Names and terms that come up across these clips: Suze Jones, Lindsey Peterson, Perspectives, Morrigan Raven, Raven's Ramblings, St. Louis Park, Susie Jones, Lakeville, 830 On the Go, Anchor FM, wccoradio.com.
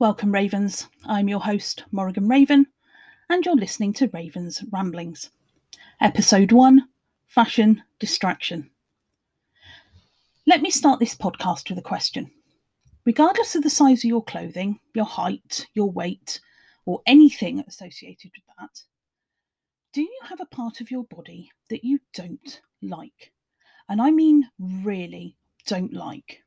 Welcome, Ravens. I'm your host, Morrigan Raven, and you're listening to Raven's Ramblings. Episode 1, Fashion Distraction. Let me start this podcast with a question. Regardless of the size of your clothing, your height, your weight, or anything associated with that, do you have a part of your body that you don't like? And I mean really don't like.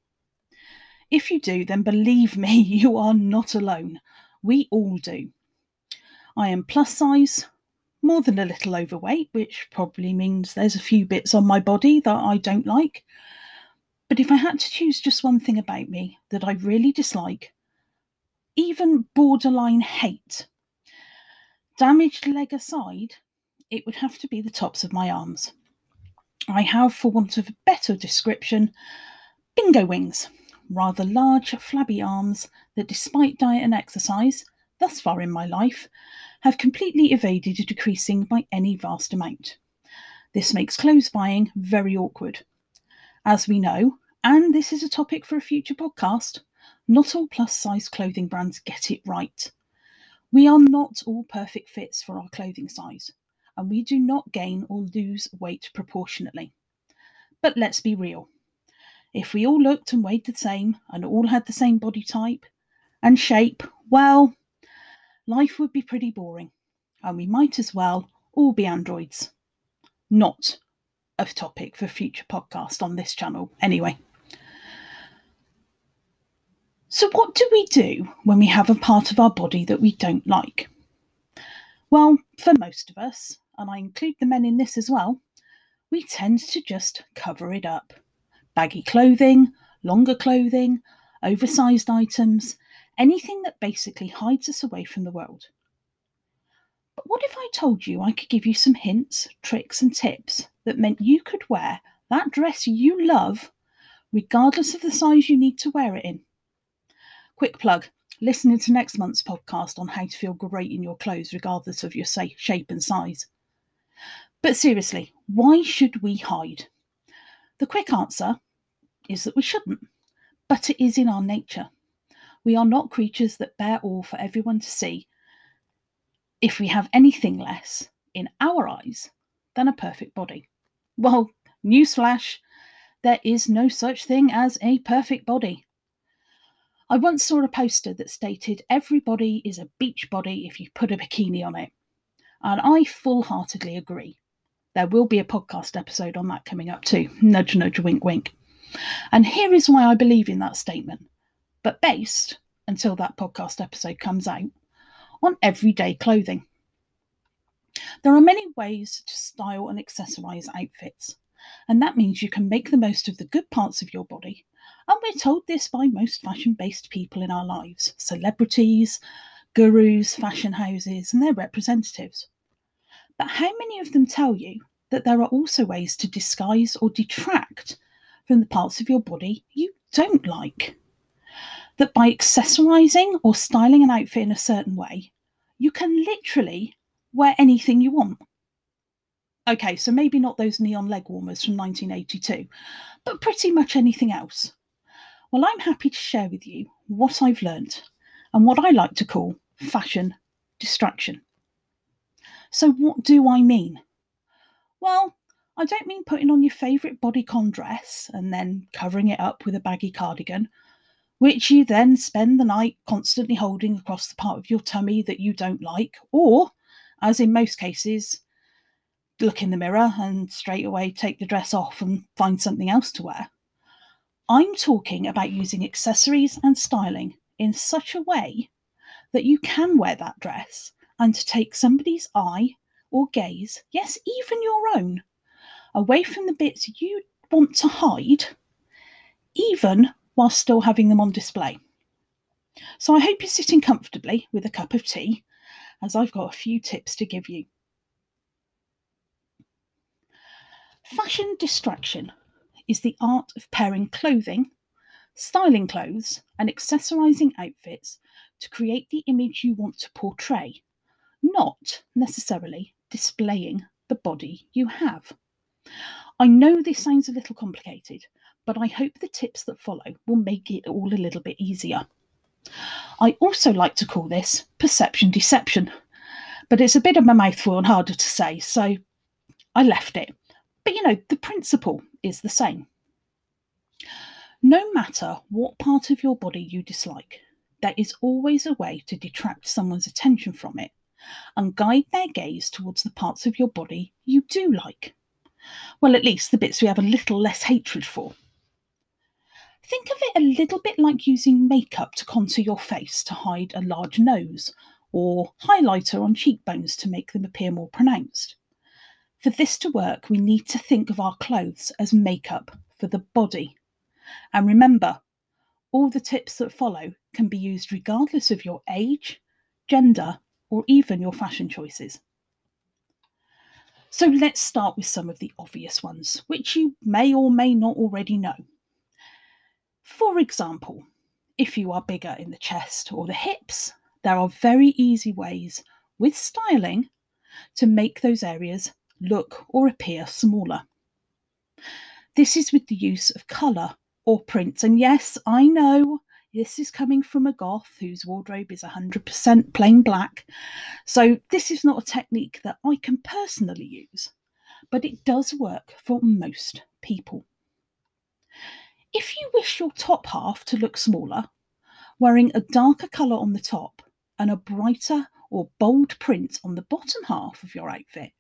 If you do, then believe me, you are not alone. We all do. I am plus size, more than a little overweight, which probably means there's a few bits on my body that I don't like. But if I had to choose just one thing about me that I really dislike, even borderline hate, damaged leg aside, it would have to be the tops of my arms. I have, for want of a better description, bingo wings. Rather large, flabby arms that, despite diet and exercise, thus far in my life, have completely evaded decreasing by any vast amount. This makes clothes buying very awkward. As we know, and this is a topic for a future podcast, not all plus-size clothing brands get it right. We are not all perfect fits for our clothing size, and we do not gain or lose weight proportionately. But let's be real. If we all looked and weighed the same and all had the same body type and shape, well, life would be pretty boring and we might as well all be androids. Not a topic for future podcast on this channel anyway. So what do we do when we have a part of our body that we don't like? Well, for most of us, and I include the men in this as well, we tend to just cover it up. Baggy clothing, longer clothing, oversized items, anything that basically hides us away from the world. But what if I told you I could give you some hints, tricks and tips that meant you could wear that dress you love, regardless of the size you need to wear it in? Quick plug, listen to next month's podcast on how to feel great in your clothes, regardless of your shape and size. But seriously, why should we hide? The quick answer is that we shouldn't, but it is in our nature. We are not creatures that bear all for everyone to see if we have anything less in our eyes than a perfect body. Well, newsflash, there is no such thing as a perfect body. I once saw a poster that stated everybody is a beach body if you put a bikini on it, and I full-heartedly agree. There will be a podcast episode on that coming up too. Nudge, nudge, wink, wink. And here is why I believe in that statement, but based, until that podcast episode comes out, on everyday clothing. There are many ways to style and accessorise outfits, and that means you can make the most of the good parts of your body. And we're told this by most fashion-based people in our lives, celebrities, gurus, fashion houses, and their representatives. But how many of them tell you that there are also ways to disguise or detract from the parts of your body you don't like? That by accessorising or styling an outfit in a certain way, you can literally wear anything you want. Okay, so maybe not those neon leg warmers from 1982, but pretty much anything else. Well, I'm happy to share with you what I've learnt and what I like to call fashion distraction. So what do I mean? Well, I don't mean putting on your favourite bodycon dress and then covering it up with a baggy cardigan, which you then spend the night constantly holding across the part of your tummy that you don't like, or, as in most cases, look in the mirror and straight away take the dress off and find something else to wear. I'm talking about using accessories and styling in such a way that you can wear that dress and to take somebody's eye or gaze, yes, even your own, away from the bits you want to hide, even while still having them on display. So I hope you're sitting comfortably with a cup of tea, as I've got a few tips to give you. Fashion distraction is the art of pairing clothing, styling clothes, and accessorising outfits to create the image you want to portray, not necessarily displaying the body you have. I know this sounds a little complicated, but I hope the tips that follow will make it all a little bit easier. I also like to call this perception deception, but it's a bit of a mouthful and harder to say, so I left it. But you know, the principle is the same. No matter what part of your body you dislike, there is always a way to detract someone's attention from it and guide their gaze towards the parts of your body you do like. Well, at least the bits we have a little less hatred for. Think of it a little bit like using makeup to contour your face to hide a large nose, or highlighter on cheekbones to make them appear more pronounced. For this to work, we need to think of our clothes as makeup for the body. And remember, all the tips that follow can be used regardless of your age, gender, or even your fashion choices. So let's start with some of the obvious ones, which you may or may not already know. For example, if you are bigger in the chest or the hips, there are very easy ways with styling to make those areas look or appear smaller. This is with the use of colour or prints. And yes, I know this is coming from a goth whose wardrobe is 100% plain black. So this is not a technique that I can personally use, but it does work for most people. If you wish your top half to look smaller, wearing a darker colour on the top and a brighter or bold print on the bottom half of your outfit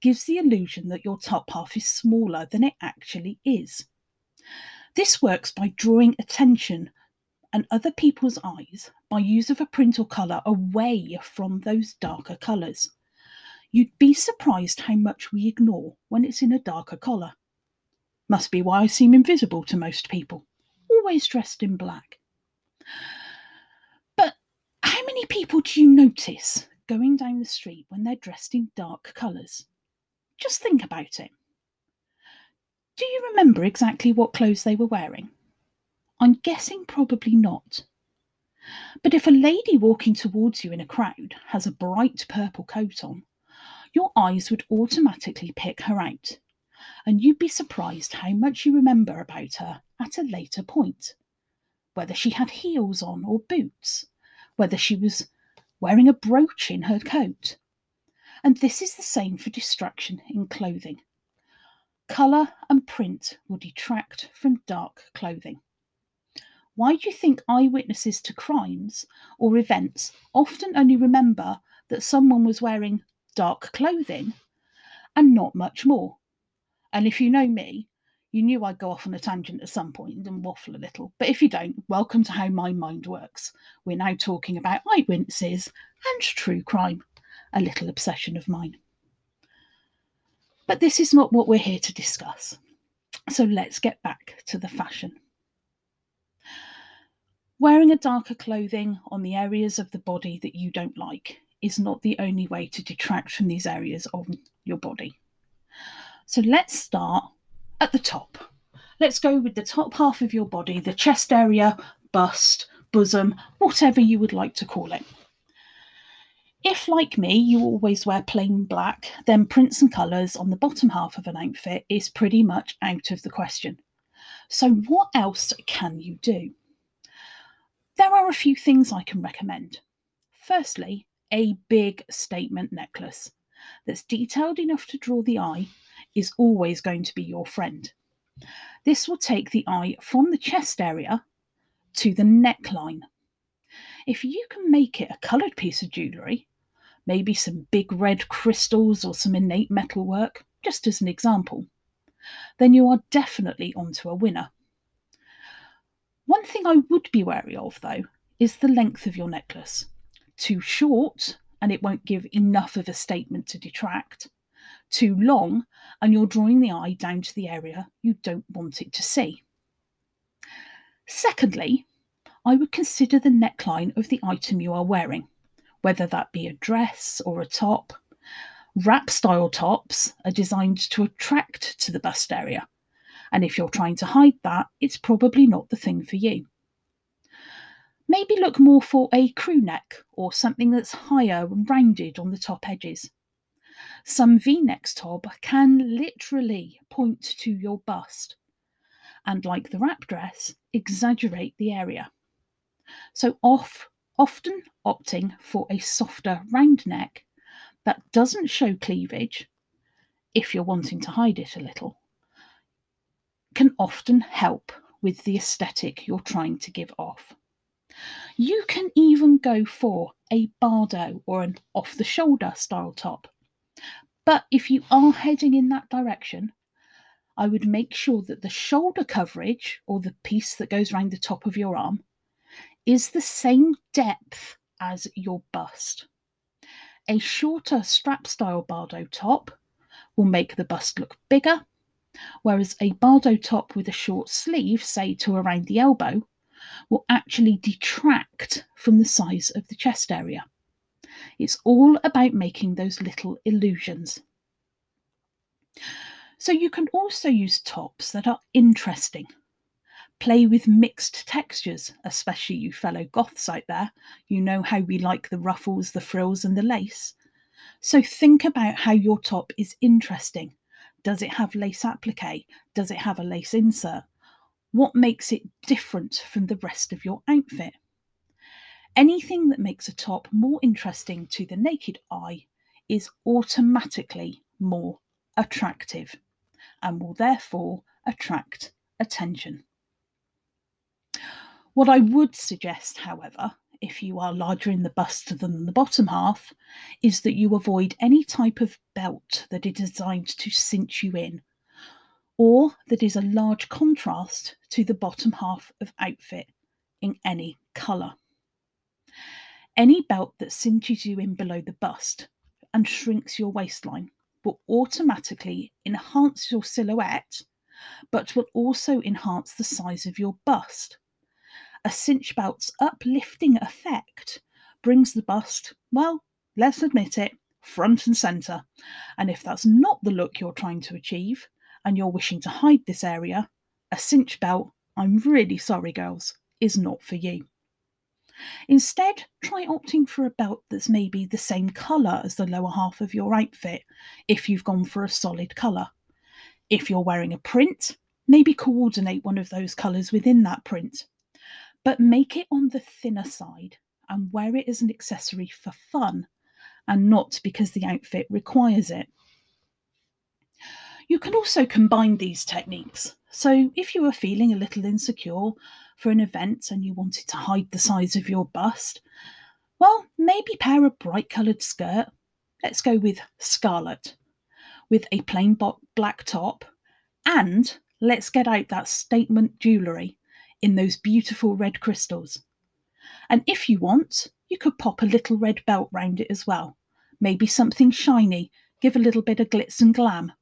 gives the illusion that your top half is smaller than it actually is. This works by drawing attention and other people's eyes by use of a print or colour away from those darker colours. You'd be surprised how much we ignore when it's in a darker colour. Must be why I seem invisible to most people, always dressed in black. But how many people do you notice going down the street when they're dressed in dark colours? Just think about it. Do you remember exactly what clothes they were wearing? I'm guessing probably not. But if a lady walking towards you in a crowd has a bright purple coat on, your eyes would automatically pick her out, and you'd be surprised how much you remember about her at a later point. Whether she had heels on or boots, whether she was wearing a brooch in her coat. And this is the same for distraction in clothing. Colour and print will detract from dark clothing. Why do you think eyewitnesses to crimes or events often only remember that someone was wearing dark clothing and not much more? And if you know me, you knew I'd go off on a tangent at some point and waffle a little. But if you don't, welcome to how my mind works. We're now talking about eyewitnesses and true crime, a little obsession of mine. But this is not what we're here to discuss. So let's get back to the fashion. Wearing a darker clothing on the areas of the body that you don't like is not the only way to detract from these areas of your body. So let's start at the top. Let's go with the top half of your body, the chest area, bust, bosom, whatever you would like to call it. If, like me, you always wear plain black, then prints and colours on the bottom half of an outfit is pretty much out of the question. So what else can you do? There are a few things I can recommend. Firstly, a big statement necklace that's detailed enough to draw the eye is always going to be your friend. This will take the eye from the chest area to the neckline. If you can make it a coloured piece of jewellery, maybe some big red crystals or some innate metalwork, just as an example, then you are definitely onto a winner. One thing I would be wary of, though, is the length of your necklace. Too short, and it won't give enough of a statement to detract. Too long, and you're drawing the eye down to the area you don't want it to see. Secondly, I would consider the neckline of the item you are wearing, whether that be a dress or a top. Wrap style tops are designed to attract to the bust area, and if you're trying to hide that, it's probably not the thing for you. Maybe look more for a crew neck or something that's higher and rounded on the top edges. Some V-necks, Tob, can literally point to your bust and, like the wrap dress, exaggerate the area. So off often opting for a softer round neck that doesn't show cleavage, if you're wanting to hide it a little, can often help with the aesthetic you're trying to give off. You can even go for a bardo or an off-the-shoulder style top. But if you are heading in that direction, I would make sure that the shoulder coverage, or the piece that goes round the top of your arm, is the same depth as your bust. A shorter strap-style bardo top will make the bust look bigger, whereas a bardo top with a short sleeve, say to around the elbow, will actually detract from the size of the chest area. It's all about making those little illusions. So you can also use tops that are interesting. Play with mixed textures, especially you fellow goths out there. You know how we like the ruffles, the frills and the lace. So think about how your top is interesting. Does it have lace applique? Does it have a lace insert? What makes it different from the rest of your outfit? Anything that makes a top more interesting to the naked eye is automatically more attractive and will therefore attract attention. What I would suggest, however, if you are larger in the bust than the bottom half, is that you avoid any type of belt that is designed to cinch you in, or that is a large contrast to the bottom half of outfit in any colour. Any belt that cinches you in below the bust and shrinks your waistline will automatically enhance your silhouette, but will also enhance the size of your bust. A cinch belt's uplifting effect brings the bust, well, let's admit it, front and centre. And if that's not the look you're trying to achieve, and you're wishing to hide this area, a cinch belt, I'm really sorry girls, is not for you. Instead, try opting for a belt that's maybe the same colour as the lower half of your outfit, if you've gone for a solid colour. If you're wearing a print, maybe coordinate one of those colours within that print, but make it on the thinner side and wear it as an accessory for fun and not because the outfit requires it. You can also combine these techniques. So if you were feeling a little insecure for an event and you wanted to hide the size of your bust, well, maybe pair a bright coloured skirt. Let's go with scarlet, with a plain black top, and let's get out that statement jewellery in those beautiful red crystals. And if you want, you could pop a little red belt round it as well. Maybe something shiny, give a little bit of glitz and glam.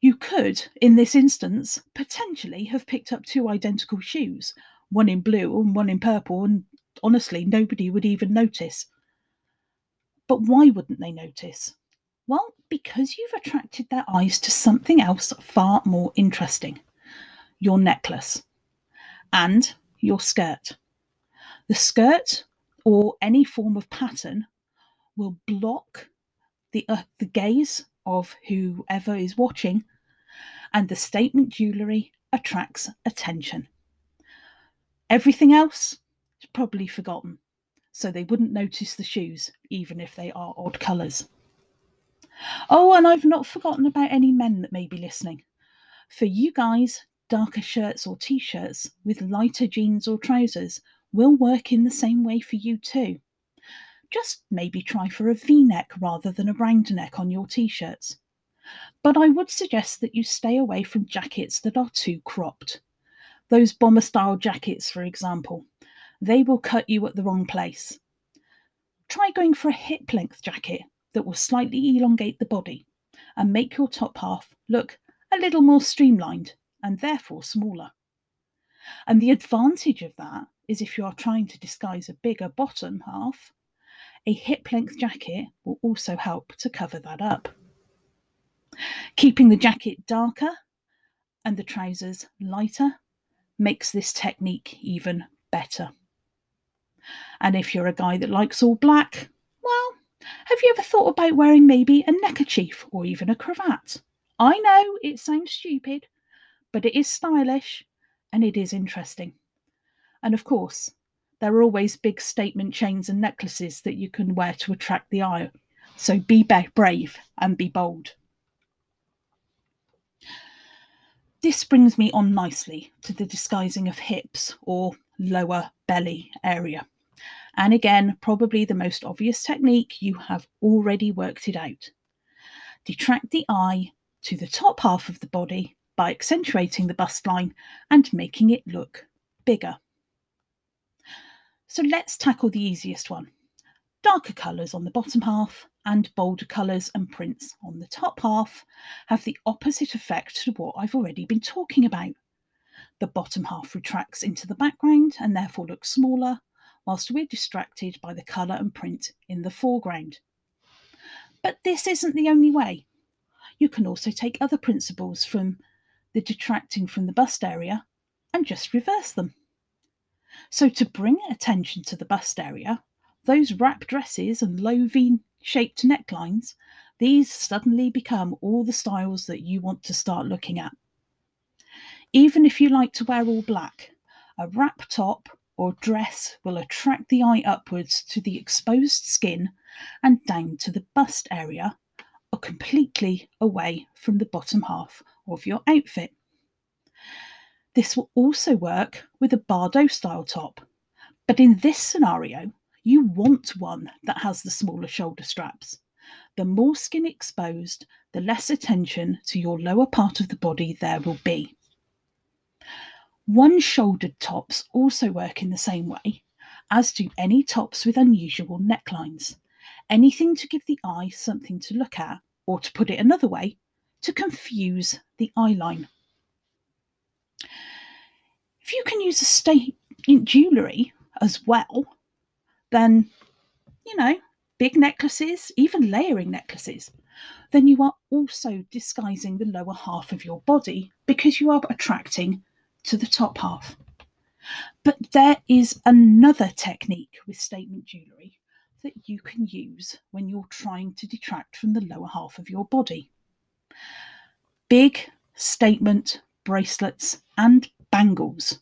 You could, in this instance, potentially have picked up two identical shoes, one in blue and one in purple, and honestly, nobody would even notice. But why wouldn't they notice? Well, because you've attracted their eyes to something else far more interesting, your necklace and your skirt. The skirt, or any form of pattern, will block the gaze of whoever is watching, and the statement jewellery attracts attention. Everything else is probably forgotten, so they wouldn't notice the shoes, even if they are odd colours. Oh, and I've not forgotten about any men that may be listening. For you guys, darker shirts or t-shirts with lighter jeans or trousers will work in the same way for you too. Just maybe try for a V-neck rather than a round neck on your t-shirts. But I would suggest that you stay away from jackets that are too cropped. Those bomber-style jackets, for example, they will cut you at the wrong place. Try going for a hip-length jacket that will slightly elongate the body and make your top half look a little more streamlined and therefore smaller. And the advantage of that is if you are trying to disguise a bigger bottom half, a hip-length jacket will also help to cover that up. Keeping the jacket darker and the trousers lighter makes this technique even better. And if you're a guy that likes all black, well, have you ever thought about wearing maybe a neckerchief or even a cravat? I know it sounds stupid, but it is stylish and it is interesting. And of course, there are always big statement chains and necklaces that you can wear to attract the eye. So be brave and be bold. This brings me on nicely to the disguising of hips or lower belly area. And again, probably the most obvious technique, you have already worked it out. Detract the eye to the top half of the body by accentuating the bust line and making it look bigger. So let's tackle the easiest one. Darker colours on the bottom half and bolder colours and prints on the top half have the opposite effect to what I've already been talking about. The bottom half retracts into the background and therefore looks smaller, whilst we're distracted by the colour and print in the foreground. But this isn't the only way. You can also take other principles from the detracting from the bust area and just reverse them. So to bring attention to the bust area, those wrap dresses and low V-shaped necklines, these suddenly become all the styles that you want to start looking at. Even if you like to wear all black, a wrap top or dress will attract the eye upwards to the exposed skin and down to the bust area, or completely away from the bottom half of your outfit. This will also work with a Bardot style top, but in this scenario, you want one that has the smaller shoulder straps. The more skin exposed, the less attention to your lower part of the body there will be. One-shouldered tops also work in the same way, as do any tops with unusual necklines. Anything to give the eye something to look at, or to put it another way, to confuse the eye line. If you can use a statement jewellery as well, then, big necklaces, even layering necklaces, then you are also disguising the lower half of your body because you are attracting to the top half. But there is another technique with statement jewellery that you can use when you're trying to detract from the lower half of your body. Big statement bracelets and bangles.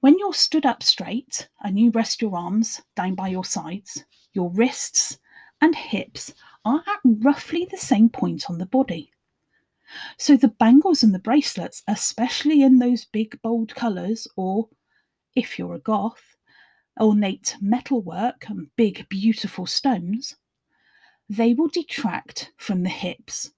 When you're stood up straight and you rest your arms down by your sides, your wrists and hips are at roughly the same point on the body. So the bangles and the bracelets, especially in those big bold colours, or if you're a goth, ornate metalwork and big beautiful stones, they will detract from the hips.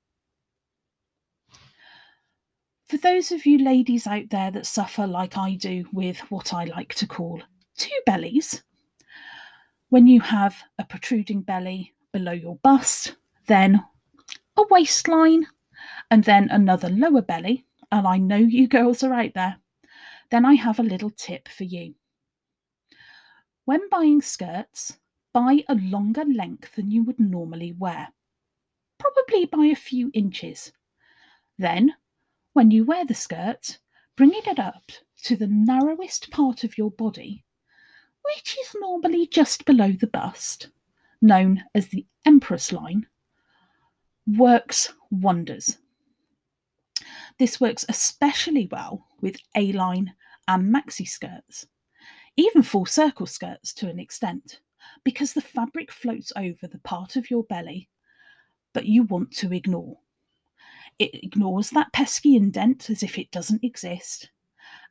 For those of you ladies out there that suffer like I do with what I like to call two bellies, when you have a protruding belly below your bust, then a waistline, and then another lower belly, and I know you girls are out there, then I have a little tip for you. When buying skirts, buy a longer length than you would normally wear, probably by a few inches. Then, when you wear the skirt, bring it up to the narrowest part of your body, which is normally just below the bust, known as the Empress line, works wonders. This works especially well with A-line and maxi skirts, even full circle skirts to an extent, because the fabric floats over the part of your belly that you want to ignore. It ignores that pesky indent as if it doesn't exist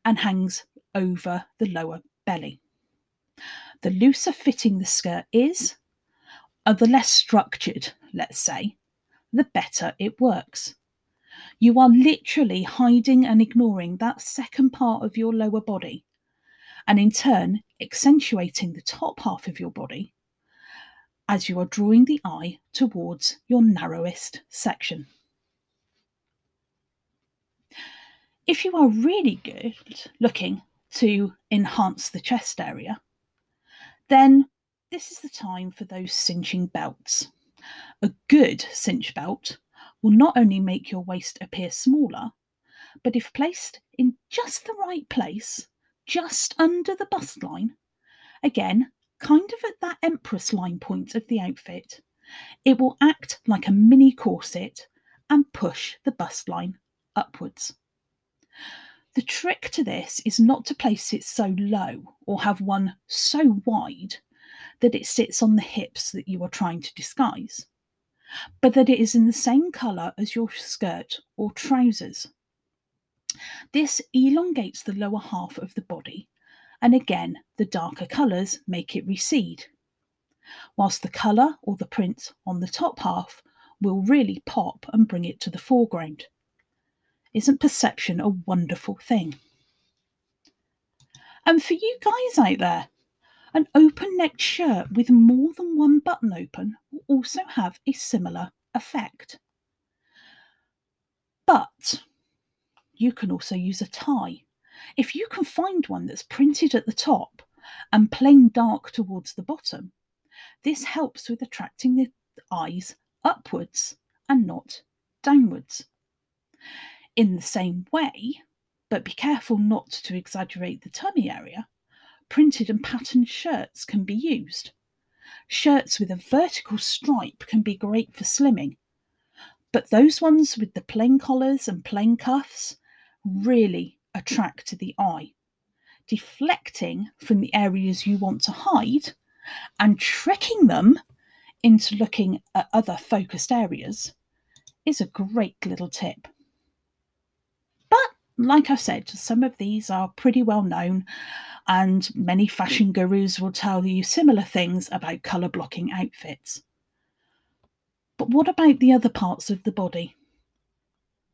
and hangs over the lower belly. The looser fitting the skirt is, or the less structured, let's say, the better it works. You are literally hiding and ignoring that second part of your lower body and in turn accentuating the top half of your body as you are drawing the eye towards your narrowest section. If you are really good looking to enhance the chest area, then this is the time for those cinching belts. A good cinch belt will not only make your waist appear smaller, but if placed in just the right place, just under the bust line, again, kind of at that Empress line point of the outfit, it will act like a mini corset and push the bust line upwards. The trick to this is not to place it so low or have one so wide that it sits on the hips that you are trying to disguise, but that it is in the same colour as your skirt or trousers. This elongates the lower half of the body, and again the darker colours make it recede, whilst the colour or the print on the top half will really pop and bring it to the foreground. Isn't perception a wonderful thing? And for you guys out there, an open-necked shirt with more than one button open will also have a similar effect. But you can also use a tie. If you can find one that's printed at the top and plain dark towards the bottom, this helps with attracting the eyes upwards and not downwards. In the same way, but be careful not to exaggerate the tummy area, printed and patterned shirts can be used. Shirts with a vertical stripe can be great for slimming, but those ones with the plain collars and plain cuffs really attract the eye, deflecting from the areas you want to hide and tricking them into looking at other focused areas is a great little tip. Like I've said, some of these are pretty well known, and many fashion gurus will tell you similar things about colour blocking outfits. But what about the other parts of the body?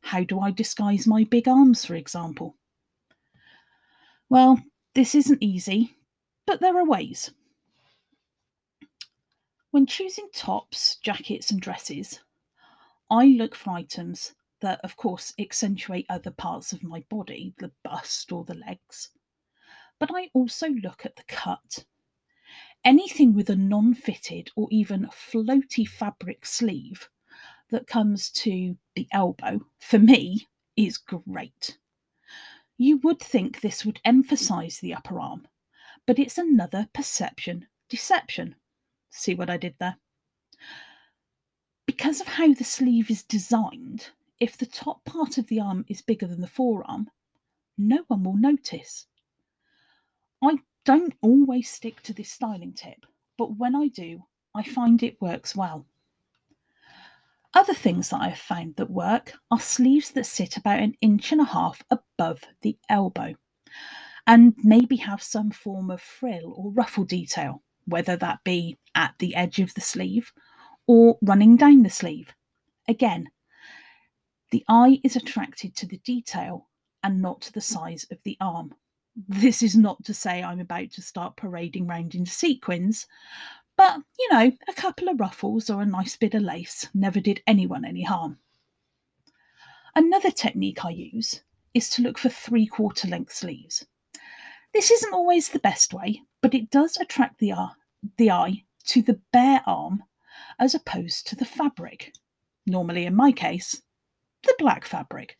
How do I disguise my big arms, for example? Well, this isn't easy, but there are ways. When choosing tops, jackets and dresses, I look for items that, of course, accentuate other parts of my body, the bust or the legs. But I also look at the cut. Anything with a non-fitted or even floaty fabric sleeve that comes to the elbow, for me, is great. You would think this would emphasise the upper arm, but it's another perception deception. See what I did there? Because of how the sleeve is designed, if the top part of the arm is bigger than the forearm, no one will notice. I don't always stick to this styling tip, but when I do, I find it works well. Other things that I have found that work are sleeves that sit about 1.5 inches above the elbow and maybe have some form of frill or ruffle detail, whether that be at the edge of the sleeve or running down the sleeve. Again, the eye is attracted to the detail and not to the size of the arm. This is not to say I'm about to start parading round in sequins, but, you know, a couple of ruffles or a nice bit of lace never did anyone any harm. Another technique I use is to look for 3/4 length sleeves. This isn't always the best way, but it does attract the eye to the bare arm as opposed to the fabric. Normally, in my case, the black fabric.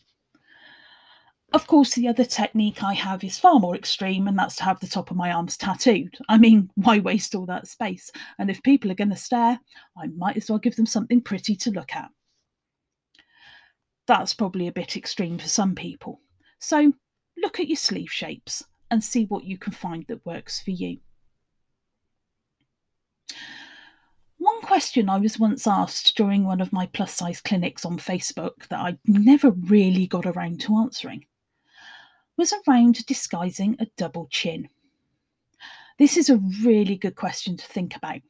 Of course, the other technique I have is far more extreme, and that's to have the top of my arms tattooed. I mean, why waste all that space? And if people are going to stare, I might as well give them something pretty to look at. That's probably a bit extreme for some people. So look at your sleeve shapes and see what you can find that works for you. One question I was once asked during one of my plus size clinics on Facebook that I never really got around to answering was around disguising a double chin. This is a really good question to think about.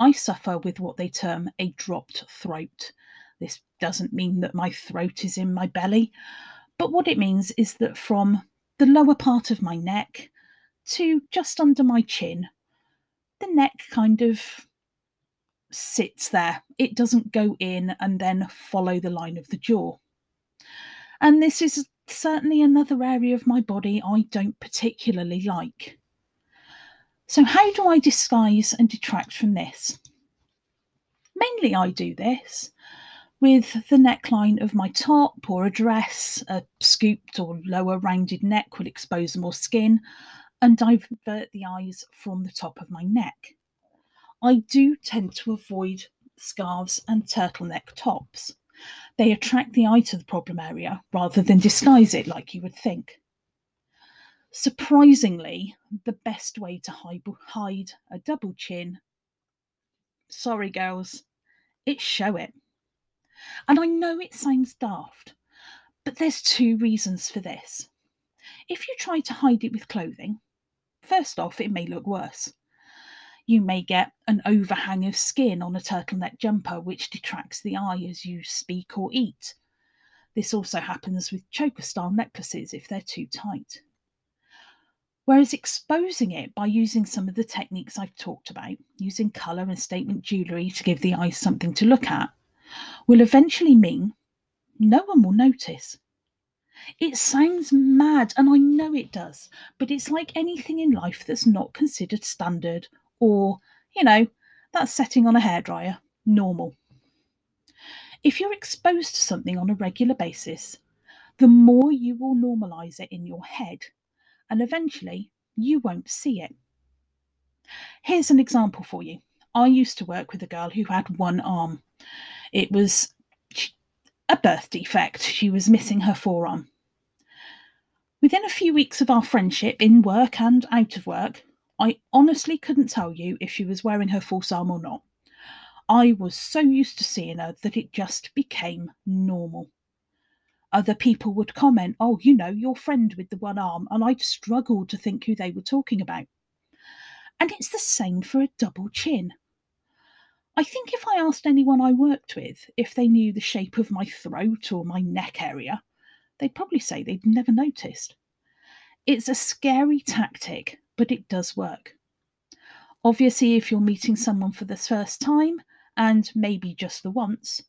I suffer with what they term a dropped throat. This doesn't mean that my throat is in my belly, but what it means is that from the lower part of my neck to just under my chin, the neck kind of sits there. It doesn't go in and then follow the line of the jaw. And this is certainly another area of my body I don't particularly like. So how do I disguise and detract from this? Mainly I do this with the neckline of my top or a dress. A scooped or lower rounded neck will expose more skin and divert the eyes from the top of my neck. I do tend to avoid scarves and turtleneck tops. They attract the eye to the problem area rather than disguise it like you would think. Surprisingly, the best way to hide a double chin, sorry girls, it's show it. And I know it sounds daft, but there's two reasons for this. If you try to hide it with clothing, first off, it may look worse. You may get an overhang of skin on a turtleneck jumper, which detracts the eye as you speak or eat. This also happens with choker-style necklaces if they're too tight. Whereas exposing it by using some of the techniques I've talked about, using colour and statement jewellery to give the eyes something to look at, will eventually mean no one will notice. It sounds mad, and I know it does, but it's like anything in life that's not considered standard or, you know, that setting on a hairdryer, normal. If you're exposed to something on a regular basis, the more you will normalise it in your head, and eventually you won't see it. Here's an example for you. I used to work with a girl who had one arm. It was a birth defect. She was missing her forearm. Within a few weeks of our friendship, in work and out of work, I honestly couldn't tell you if she was wearing her false arm or not. I was so used to seeing her that it just became normal. Other people would comment, oh, you know, your friend with the one arm, and I'd struggle to think who they were talking about. And it's the same for a double chin. I think if I asked anyone I worked with if they knew the shape of my throat or my neck area, they'd probably say they'd never noticed. It's a scary tactic, but it does work. Obviously, if you're meeting someone for the first time, and maybe just the once,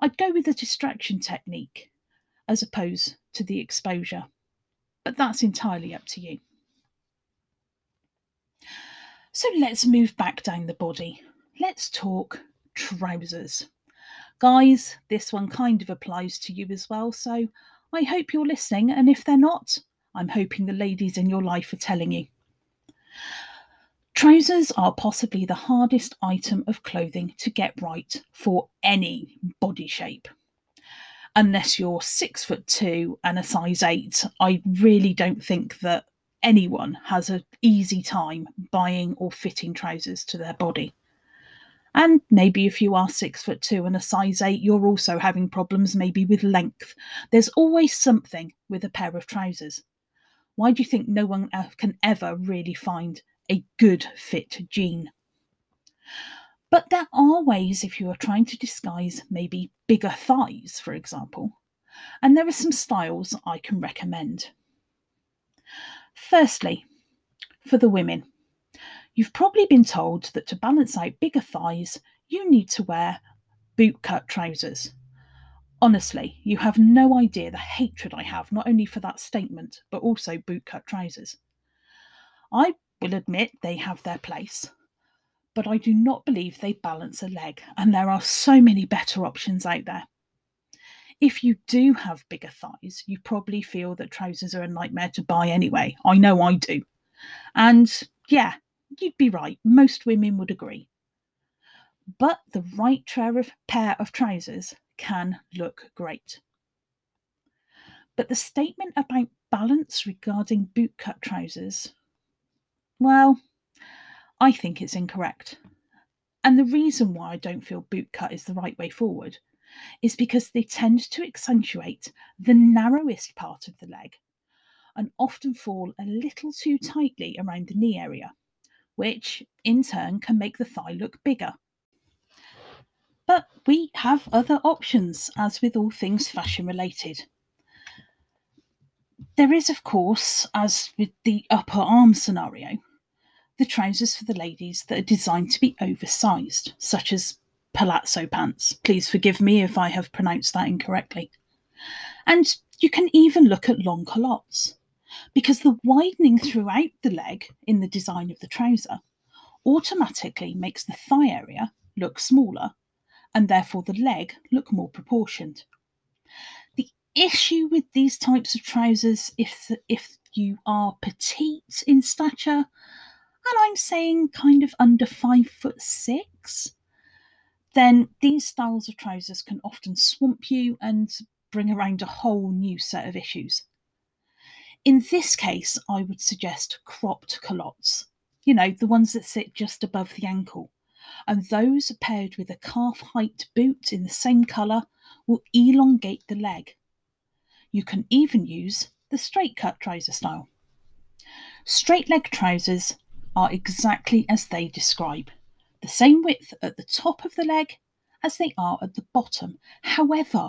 I'd go with the distraction technique as opposed to the exposure. But that's entirely up to you. So let's move back down the body. Let's talk trousers. Guys, this one kind of applies to you as well, so I hope you're listening, and if they're not, I'm hoping the ladies in your life are telling you. Trousers are possibly the hardest item of clothing to get right for any body shape. Unless you're 6'2" and a size 8, I really don't think that anyone has an easy time buying or fitting trousers to their body. And maybe if you are 6'2" and a size 8, you're also having problems maybe with length. There's always something with a pair of trousers. Why do you think no one can ever really find a good fit jean? But there are ways if you are trying to disguise maybe bigger thighs, for example. And there are some styles I can recommend. Firstly, for the women. You've probably been told that to balance out bigger thighs, you need to wear bootcut trousers. Honestly, you have no idea the hatred I have, not only for that statement, but also bootcut trousers. I will admit they have their place, but I do not believe they balance a leg, and there are so many better options out there. If you do have bigger thighs, you probably feel that trousers are a nightmare to buy anyway. I know I do. And yeah, you'd be right, most women would agree. But the right pair of trousers can look great. But the statement about balance regarding bootcut trousers, well, I think it's incorrect. And the reason why I don't feel bootcut is the right way forward is because they tend to accentuate the narrowest part of the leg and often fall a little too tightly around the knee area, which in turn can make the thigh look bigger. But we have other options, as with all things fashion related. There is, of course, as with the upper arm scenario, the trousers for the ladies that are designed to be oversized, such as palazzo pants. Please forgive me if I have pronounced that incorrectly. And you can even look at long culottes, because the widening throughout the leg in the design of the trouser automatically makes the thigh area look smaller and therefore the leg look more proportioned. The issue with these types of trousers, if you are petite in stature, and I'm saying kind of under 5'6", then these styles of trousers can often swamp you and bring around a whole new set of issues. In this case, I would suggest cropped culottes, you know, the ones that sit just above the ankle. And those paired with a calf height boot in the same colour will elongate the leg. You can even use the straight cut trouser style. Straight leg trousers are exactly as they describe, the same width at the top of the leg as they are at the bottom. However,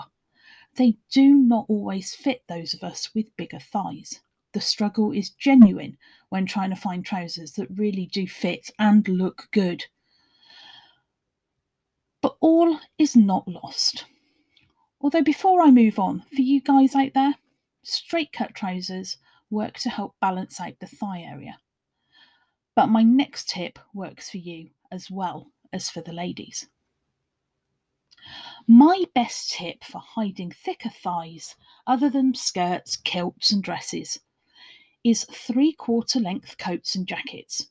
they do not always fit those of us with bigger thighs. The struggle is genuine when trying to find trousers that really do fit and look good. But all is not lost. Although before I move on, for you guys out there, straight cut trousers work to help balance out the thigh area. But my next tip works for you as well as for the ladies. My best tip for hiding thicker thighs, other than skirts, kilts and dresses, is 3/4 length coats and jackets.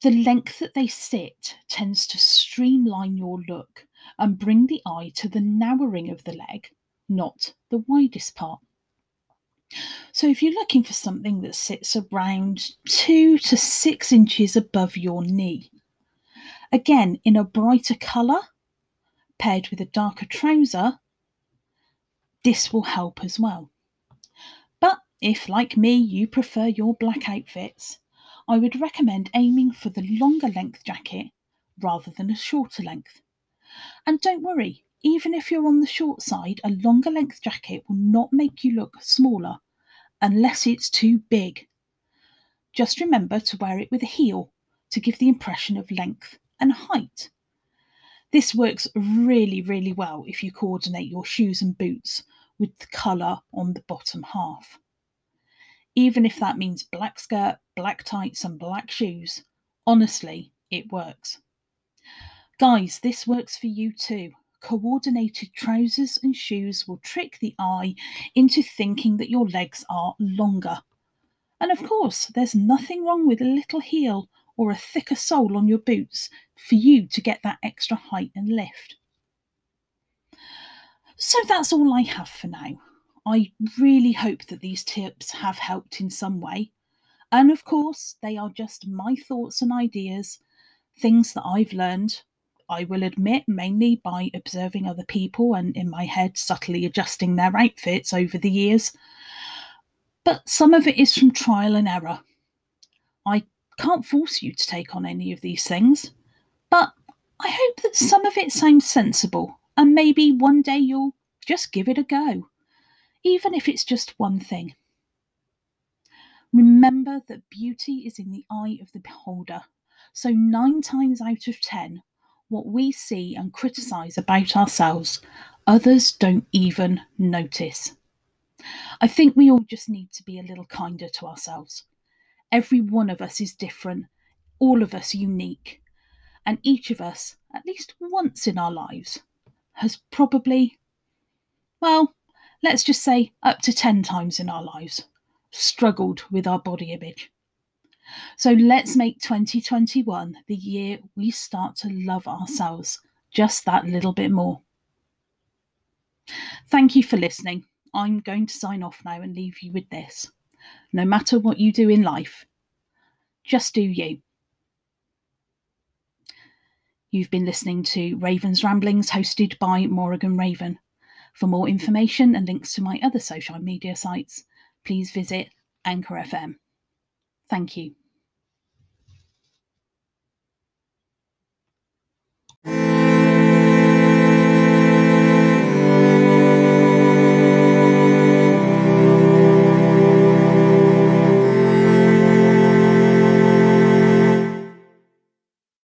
The length that they sit tends to streamline your look and bring the eye to the narrowing of the leg, not the widest part. So if you're looking for something that sits around 2 to 6 inches above your knee, again, in a brighter colour, paired with a darker trouser, this will help as well. But if, like me, you prefer your black outfits, I would recommend aiming for the longer length jacket rather than a shorter length. And don't worry, even if you're on the short side, a longer length jacket will not make you look smaller unless it's too big. Just remember to wear it with a heel to give the impression of length and height. This works really, really well if you coordinate your shoes and boots with the colour on the bottom half. Even if that means black skirt, black tights and black shoes, honestly, it works. Guys, this works for you too. Coordinated trousers and shoes will trick the eye into thinking that your legs are longer. And of course, there's nothing wrong with a little heel or a thicker sole on your boots for you to get that extra height and lift. So that's all I have for now. I really hope that these tips have helped in some way. And of course, they are just my thoughts and ideas, things that I've learned, I will admit, mainly by observing other people and in my head subtly adjusting their outfits over the years. But some of it is from trial and error. I can't force you to take on any of these things, but I hope that some of it sounds sensible and maybe one day you'll just give it a go, even if it's just one thing. Remember that beauty is in the eye of the beholder, so 9 times out of 10, what we see and criticise about ourselves, others don't even notice. I think we all just need to be a little kinder to ourselves. Every one of us is different, all of us unique, and each of us, at least once in our lives, has probably, well, let's just say up to 10 times in our lives, struggled with our body image. So let's make 2021 the year we start to love ourselves just that little bit more. Thank you for listening. I'm going to sign off now and leave you with this. No matter what you do in life, just do you. You've been listening to Raven's Ramblings, hosted by Morrigan Raven. For more information and links to my other social media sites, please visit Anchor FM. Thank you.